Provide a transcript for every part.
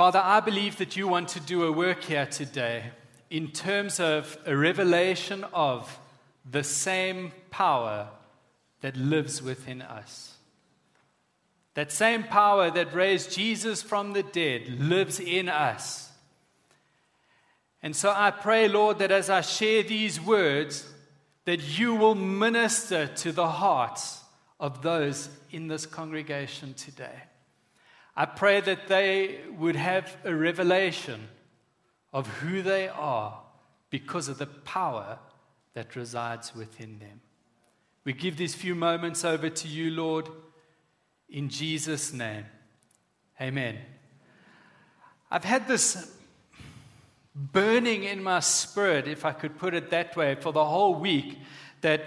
Father, I believe that you want to do a work here today in terms of a revelation of the same power that lives within us. That same power that raised Jesus from the dead lives in us. And so I pray, Lord, that as I share these words, that you will minister to the hearts of those in this congregation today. I pray that they would have a revelation of who they are because of the power that resides within them. We give these few moments over to you, Lord, in Jesus' name. Amen. I've had this burning in my spirit, if I could put it that way, for the whole week, that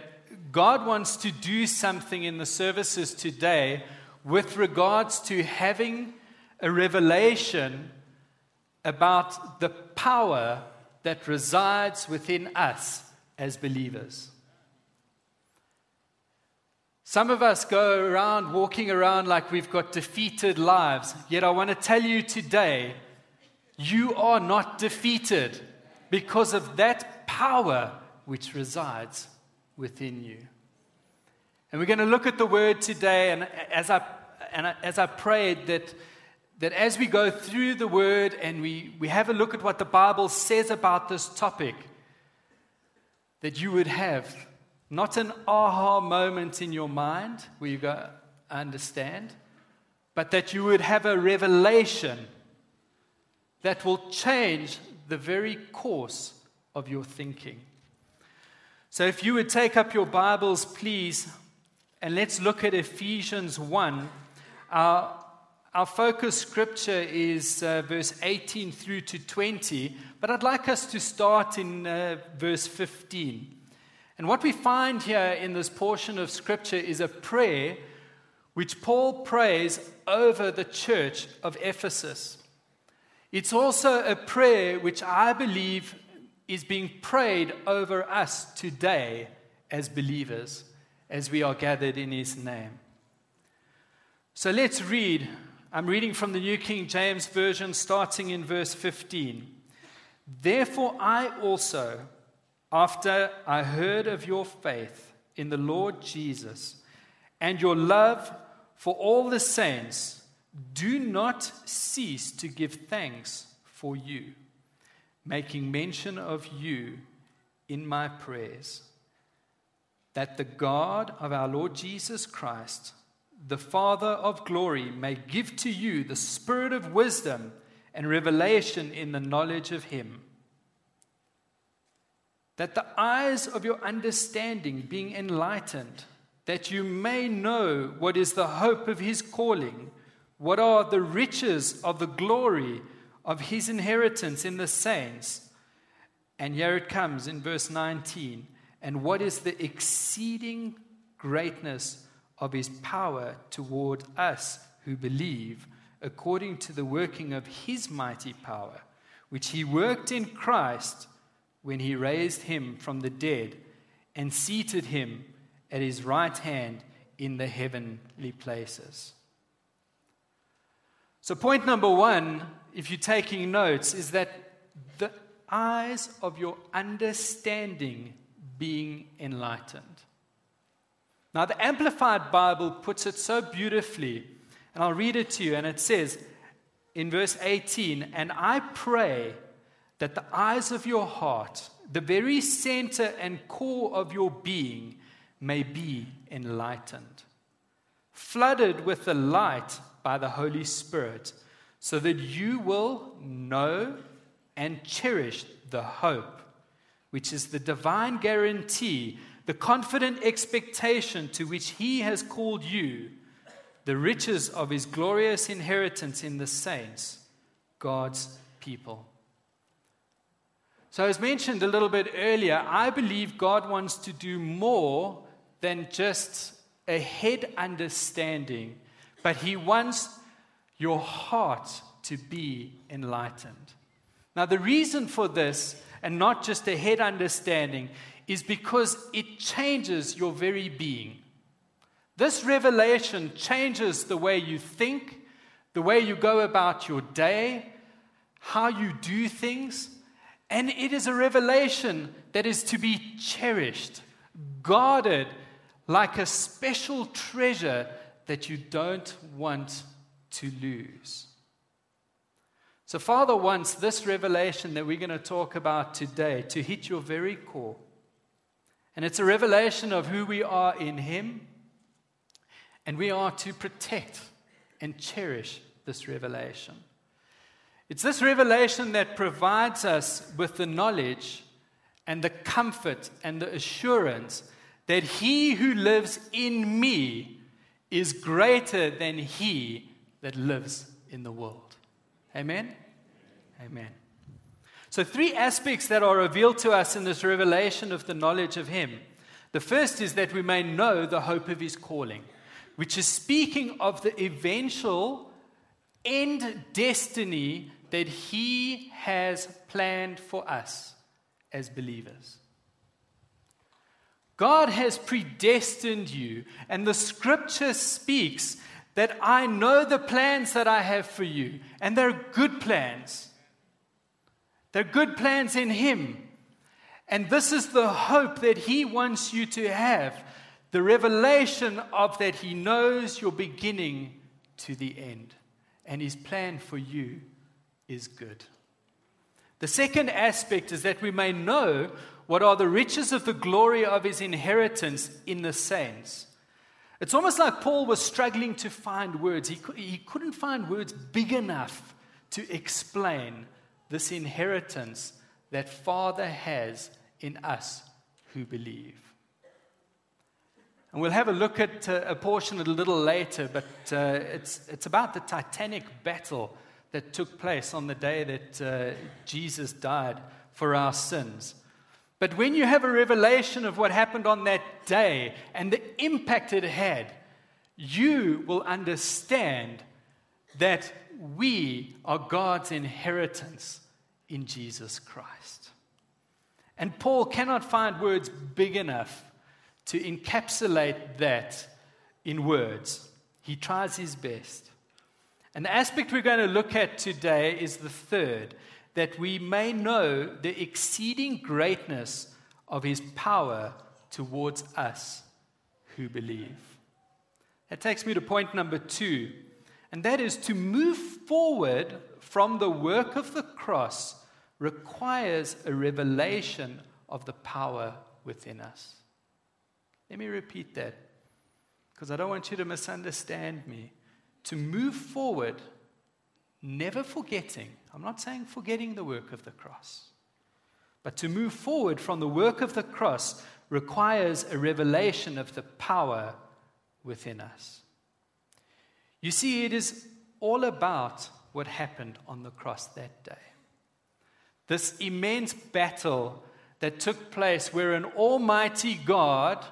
God wants to do something in the services today with regards to having a revelation about the power that resides within us as believers. Some of us go around, walking around like we've got defeated lives. Yet I want to tell you today, you are not defeated because of that power which resides within you. And we're going to look at the word today, and as I prayed that as we go through the word and we have a look at what the Bible says about this topic, that you would have not an aha moment in your mind where you go, I understand, but that you would have a revelation that will change the very course of your thinking. So if you would take up your Bibles, please, and let's look at Ephesians 1. Our focus scripture is verse 18 through to 20, but I'd like us to start in verse 15. And what we find here in this portion of scripture is a prayer which Paul prays over the church of Ephesus. It's also a prayer which I believe is being prayed over us today as believers, as we are gathered in his name. So let's read. I'm reading from the New King James Version, starting in verse 15. Therefore I also, after I heard of your faith in the Lord Jesus and your love for all the saints, do not cease to give thanks for you, making mention of you in my prayers, that the God of our Lord Jesus Christ, the Father of glory, may give to you the spirit of wisdom and revelation in the knowledge of him, that the eyes of your understanding being enlightened, that you may know what is the hope of his calling, what are the riches of the glory of his inheritance in the saints? And here it comes in verse 19. And what is the exceeding greatness of his power toward us who believe, according to the working of his mighty power, which he worked in Christ when he raised him from the dead and seated him at his right hand in the heavenly places. So point number one, if you're taking notes, is that the eyes of your understanding being enlightened. Now the Amplified Bible puts it so beautifully, and I'll read it to you, and it says in verse 18, and I pray that the eyes of your heart, the very center and core of your being, may be enlightened, flooded with the light by the Holy Spirit, so that you will know and cherish the hope, which is the divine guarantee, the confident expectation to which he has called you, the riches of his glorious inheritance in the saints, God's people. So as mentioned a little bit earlier, I believe God wants to do more than just a head understanding, but he wants your heart to be enlightened. Now, the reason for this, and not just a head understanding, is because it changes your very being. This revelation changes the way you think, the way you go about your day, how you do things, and it is a revelation that is to be cherished, guarded like a special treasure that you don't want to lose. So Father wants this revelation that we're going to talk about today to hit your very core. And it's a revelation of who we are in Him, and we are to protect and cherish this revelation. It's this revelation that provides us with the knowledge and the comfort and the assurance that He who lives in me is greater than he that lives in the world. Amen? Amen. So three aspects that are revealed to us in this revelation of the knowledge of Him. The first is that we may know the hope of His calling, which is speaking of the eventual end destiny that He has planned for us as believers. God has predestined you, and the Scripture speaks that I know the plans that I have for you, and they're good plans. They're good plans in Him. And this is the hope that He wants you to have, the revelation of that He knows your beginning to the end, and His plan for you is good. The second aspect is that we may know what are the riches of the glory of His inheritance in the saints. It's almost like Paul was struggling to find words. He couldn't find words big enough to explain this inheritance that Father has in us who believe. And we'll have a look at a portion a little later, but it's about the Titanic battle that took place on the day that Jesus died for our sins. But when you have a revelation of what happened on that day and the impact it had, you will understand that we are God's inheritance in Jesus Christ. And Paul cannot find words big enough to encapsulate that in words. He tries his best. And the aspect we're going to look at today is the third, that we may know the exceeding greatness of His power towards us who believe. That takes me to point number 2, and that is to move forward from the work of the cross requires a revelation of the power within us. Let me repeat that, because I don't want you to misunderstand me. To move forward, never forgetting, I'm not saying forgetting the work of the cross, but to move forward from the work of the cross requires a revelation of the power within us. You see, it is all about what happened on the cross that day. This immense battle that took place where an almighty God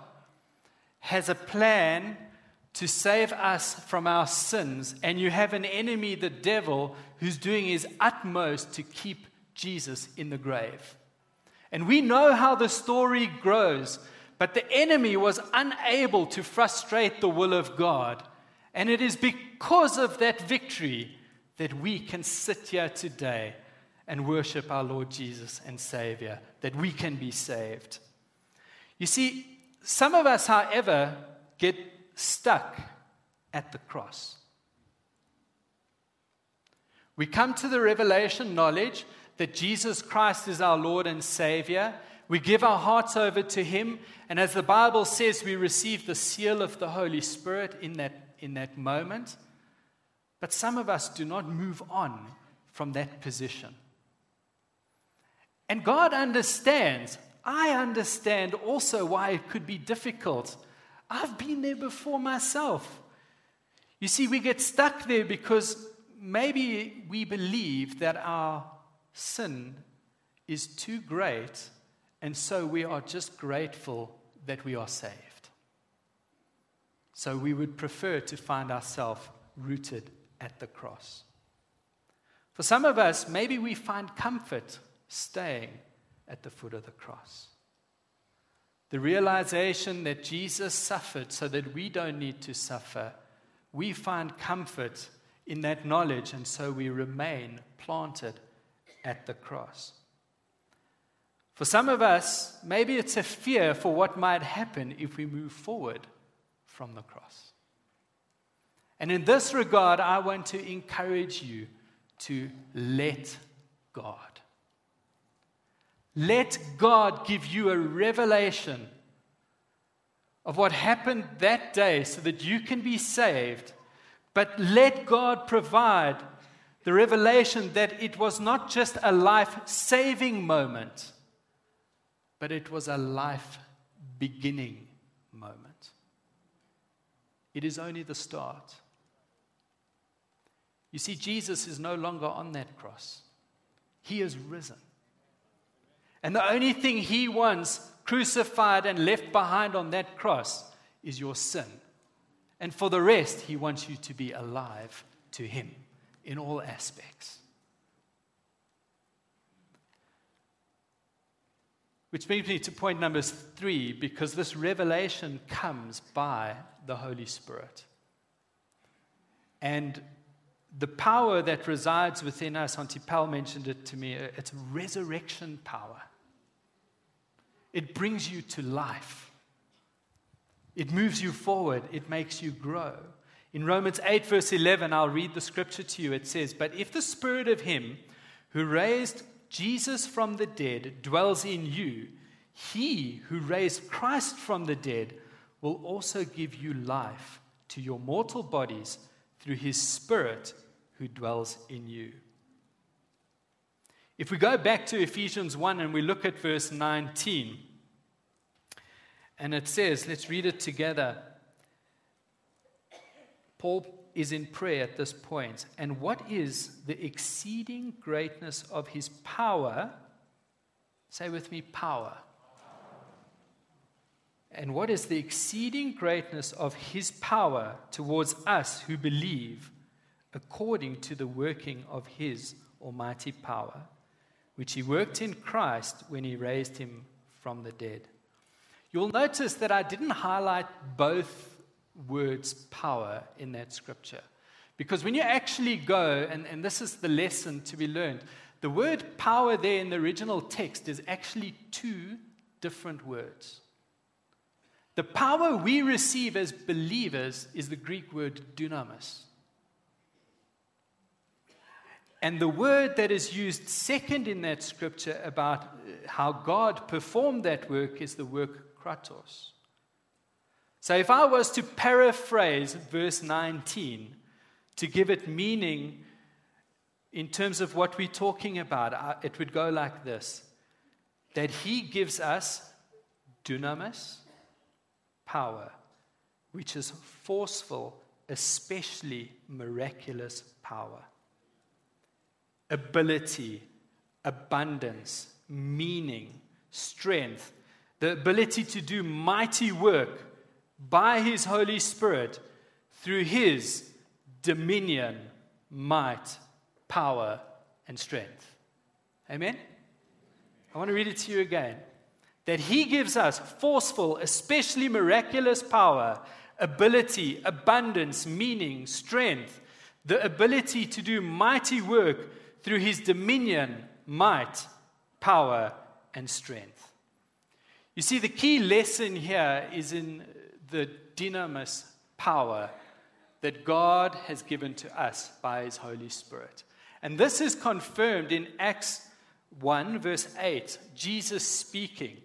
has a plan to save us from our sins, and you have an enemy, the devil, who's doing his utmost to keep Jesus in the grave. And we know how the story grows, but the enemy was unable to frustrate the will of God. And it is because of that victory that we can sit here today and worship our Lord Jesus and Savior, that we can be saved. You see, some of us, however, get stuck at the cross. We come to the revelation knowledge that Jesus Christ is our Lord and Savior. We give our hearts over to Him, and as the Bible says, we receive the seal of the Holy Spirit in that moment. But some of us do not move on from that position. And God understands. I understand also why it could be difficult. I've been there before myself. You see, we get stuck there because maybe we believe that our sin is too great, and so we are just grateful that we are saved. So we would prefer to find ourselves rooted at the cross. For some of us, maybe we find comfort staying at the foot of the cross. The realization that Jesus suffered so that we don't need to suffer, we find comfort in that knowledge, and so we remain planted at the cross. For some of us, maybe it's a fear for what might happen if we move forward from the cross. And in this regard, I want to encourage you to let God. Let God give you a revelation of what happened that day so that you can be saved. But let God provide the revelation that it was not just a life-saving moment, but it was a life-beginning moment. It is only the start. You see, Jesus is no longer on that cross. He is risen. And the only thing he wants crucified and left behind on that cross is your sin. And for the rest, he wants you to be alive to him in all aspects. Which brings me to point number 3, because this revelation comes by the Holy Spirit. And the power that resides within us, Auntie Pal mentioned it to me, it's resurrection power. It brings you to life. It moves you forward. It makes you grow. In Romans 8 verse 11, I'll read the scripture to you. It says, "But if the spirit of him who raised Jesus from the dead dwells in you, he who raised Christ from the dead will also give you life to your mortal bodies through his spirit who dwells in you." If we go back to Ephesians 1 and we look at verse 19, and it says, let's read it together. Paul is in prayer at this point. "And what is the exceeding greatness of his power?" Say with me, power. "And what is the exceeding greatness of his power towards us who believe, according to the working of his almighty power, which he worked in Christ when he raised him from the dead." You'll notice that I didn't highlight both words power in that scripture. Because when you actually go, and this is the lesson to be learned, the word power there in the original text is actually 2 different words. The power we receive as believers is the Greek word dunamis. And the word that is used second in that scripture about how God performed that work is the work kratos. So if I was to paraphrase verse 19 to give it meaning in terms of what we're talking about, it would go like this: that he gives us dunamis, power, which is forceful, especially miraculous power. Ability, abundance, meaning, strength, the ability to do mighty work by his Holy Spirit through his dominion, might, power, and strength. Amen? I want to read it to you again. That he gives us forceful, especially miraculous power, ability, abundance, meaning, strength, the ability to do mighty work through his dominion, might, power, and strength. You see, the key lesson here is in the dunamis power that God has given to us by his Holy Spirit. And this is confirmed in Acts 1, verse 8, Jesus speaking,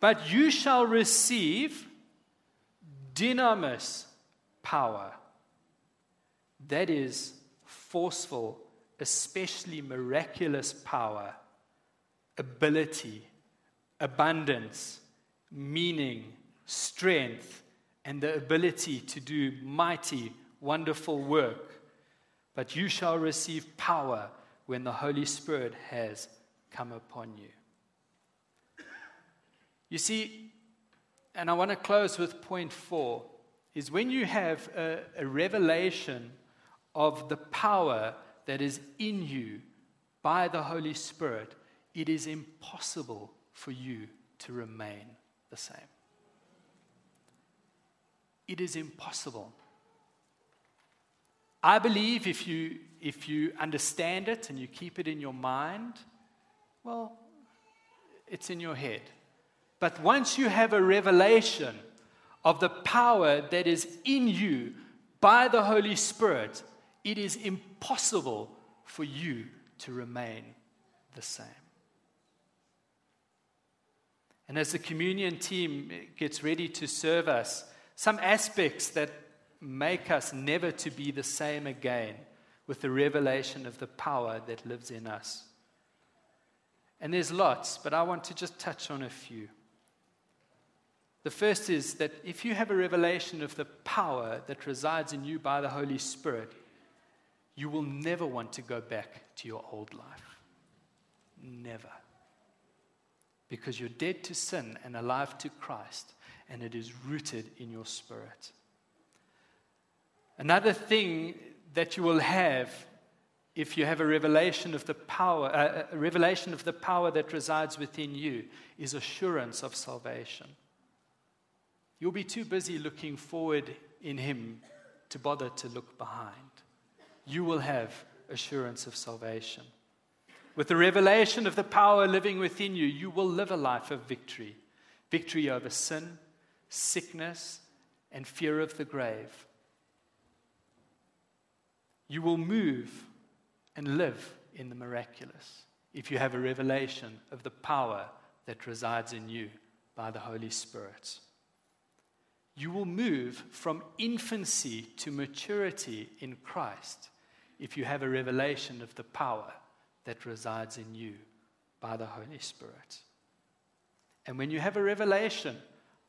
"But you shall receive dunamis power," that is forceful, especially miraculous power, ability, abundance, meaning, strength, and the ability to do mighty, wonderful work. "But you shall receive power when the Holy Spirit has come upon you." You see, and I want to close with point 4, is when you have a revelation of the power that is in you by the Holy Spirit, it is impossible for you to remain the same. It is impossible. I believe if you understand it and you keep it in your mind, well, it's in your head. But once you have a revelation of the power that is in you by the Holy Spirit, it is impossible for you to remain the same. And as the communion team gets ready to serve us, some aspects that make us never to be the same again with the revelation of the power that lives in us. And there's lots, but I want to just touch on a few. The first is that if you have a revelation of the power that resides in you by the Holy Spirit, you will never want to go back to your old life. Never. Because you're dead to sin and alive to Christ, and it is rooted in your spirit. Another thing that you will have if you have a revelation of the power, that resides within you, is assurance of salvation. You'll be too busy looking forward in Him to bother to look behind. You will have assurance of salvation. With the revelation of the power living within you, you will live a life of victory. Victory over sin, sickness, and fear of the grave. You will move and live in the miraculous if you have a revelation of the power that resides in you by the Holy Spirit. You will move from infancy to maturity in Christ if you have a revelation of the power that resides in you by the Holy Spirit. And when you have a revelation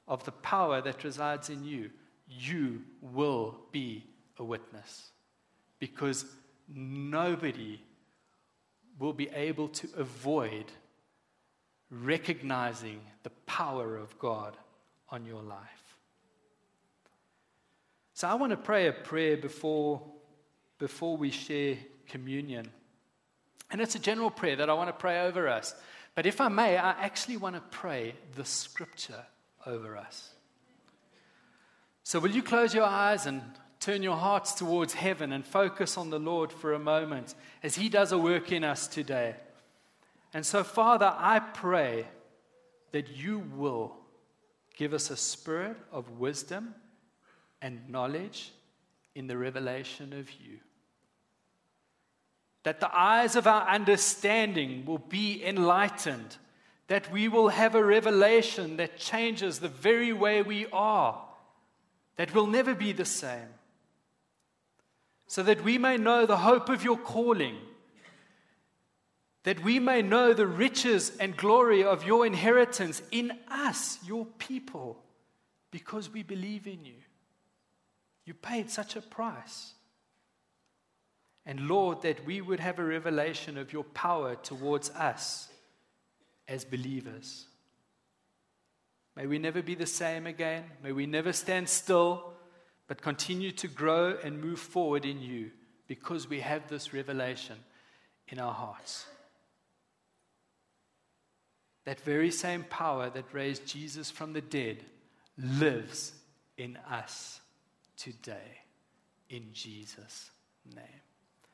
of the power that resides in you, you will be a witness, because nobody will be able to avoid recognizing the power of God on your life. So I want to pray a prayer before we share communion. And it's a general prayer that I want to pray over us. But if I may, I actually want to pray the scripture over us. So will you close your eyes and turn your hearts towards heaven and focus on the Lord for a moment as He does a work in us today. And so, Father, I pray that you will give us a spirit of wisdom and knowledge in the revelation of you. That the eyes of our understanding will be enlightened, that we will have a revelation that changes the very way we are, that we'll never be the same, so that we may know the hope of your calling, that we may know the riches and glory of your inheritance in us, your people, because we believe in you. You paid such a price. And Lord, that we would have a revelation of your power towards us as believers. May we never be the same again. May we never stand still, but continue to grow and move forward in you, because we have this revelation in our hearts. That very same power that raised Jesus from the dead lives in us today, in Jesus' name.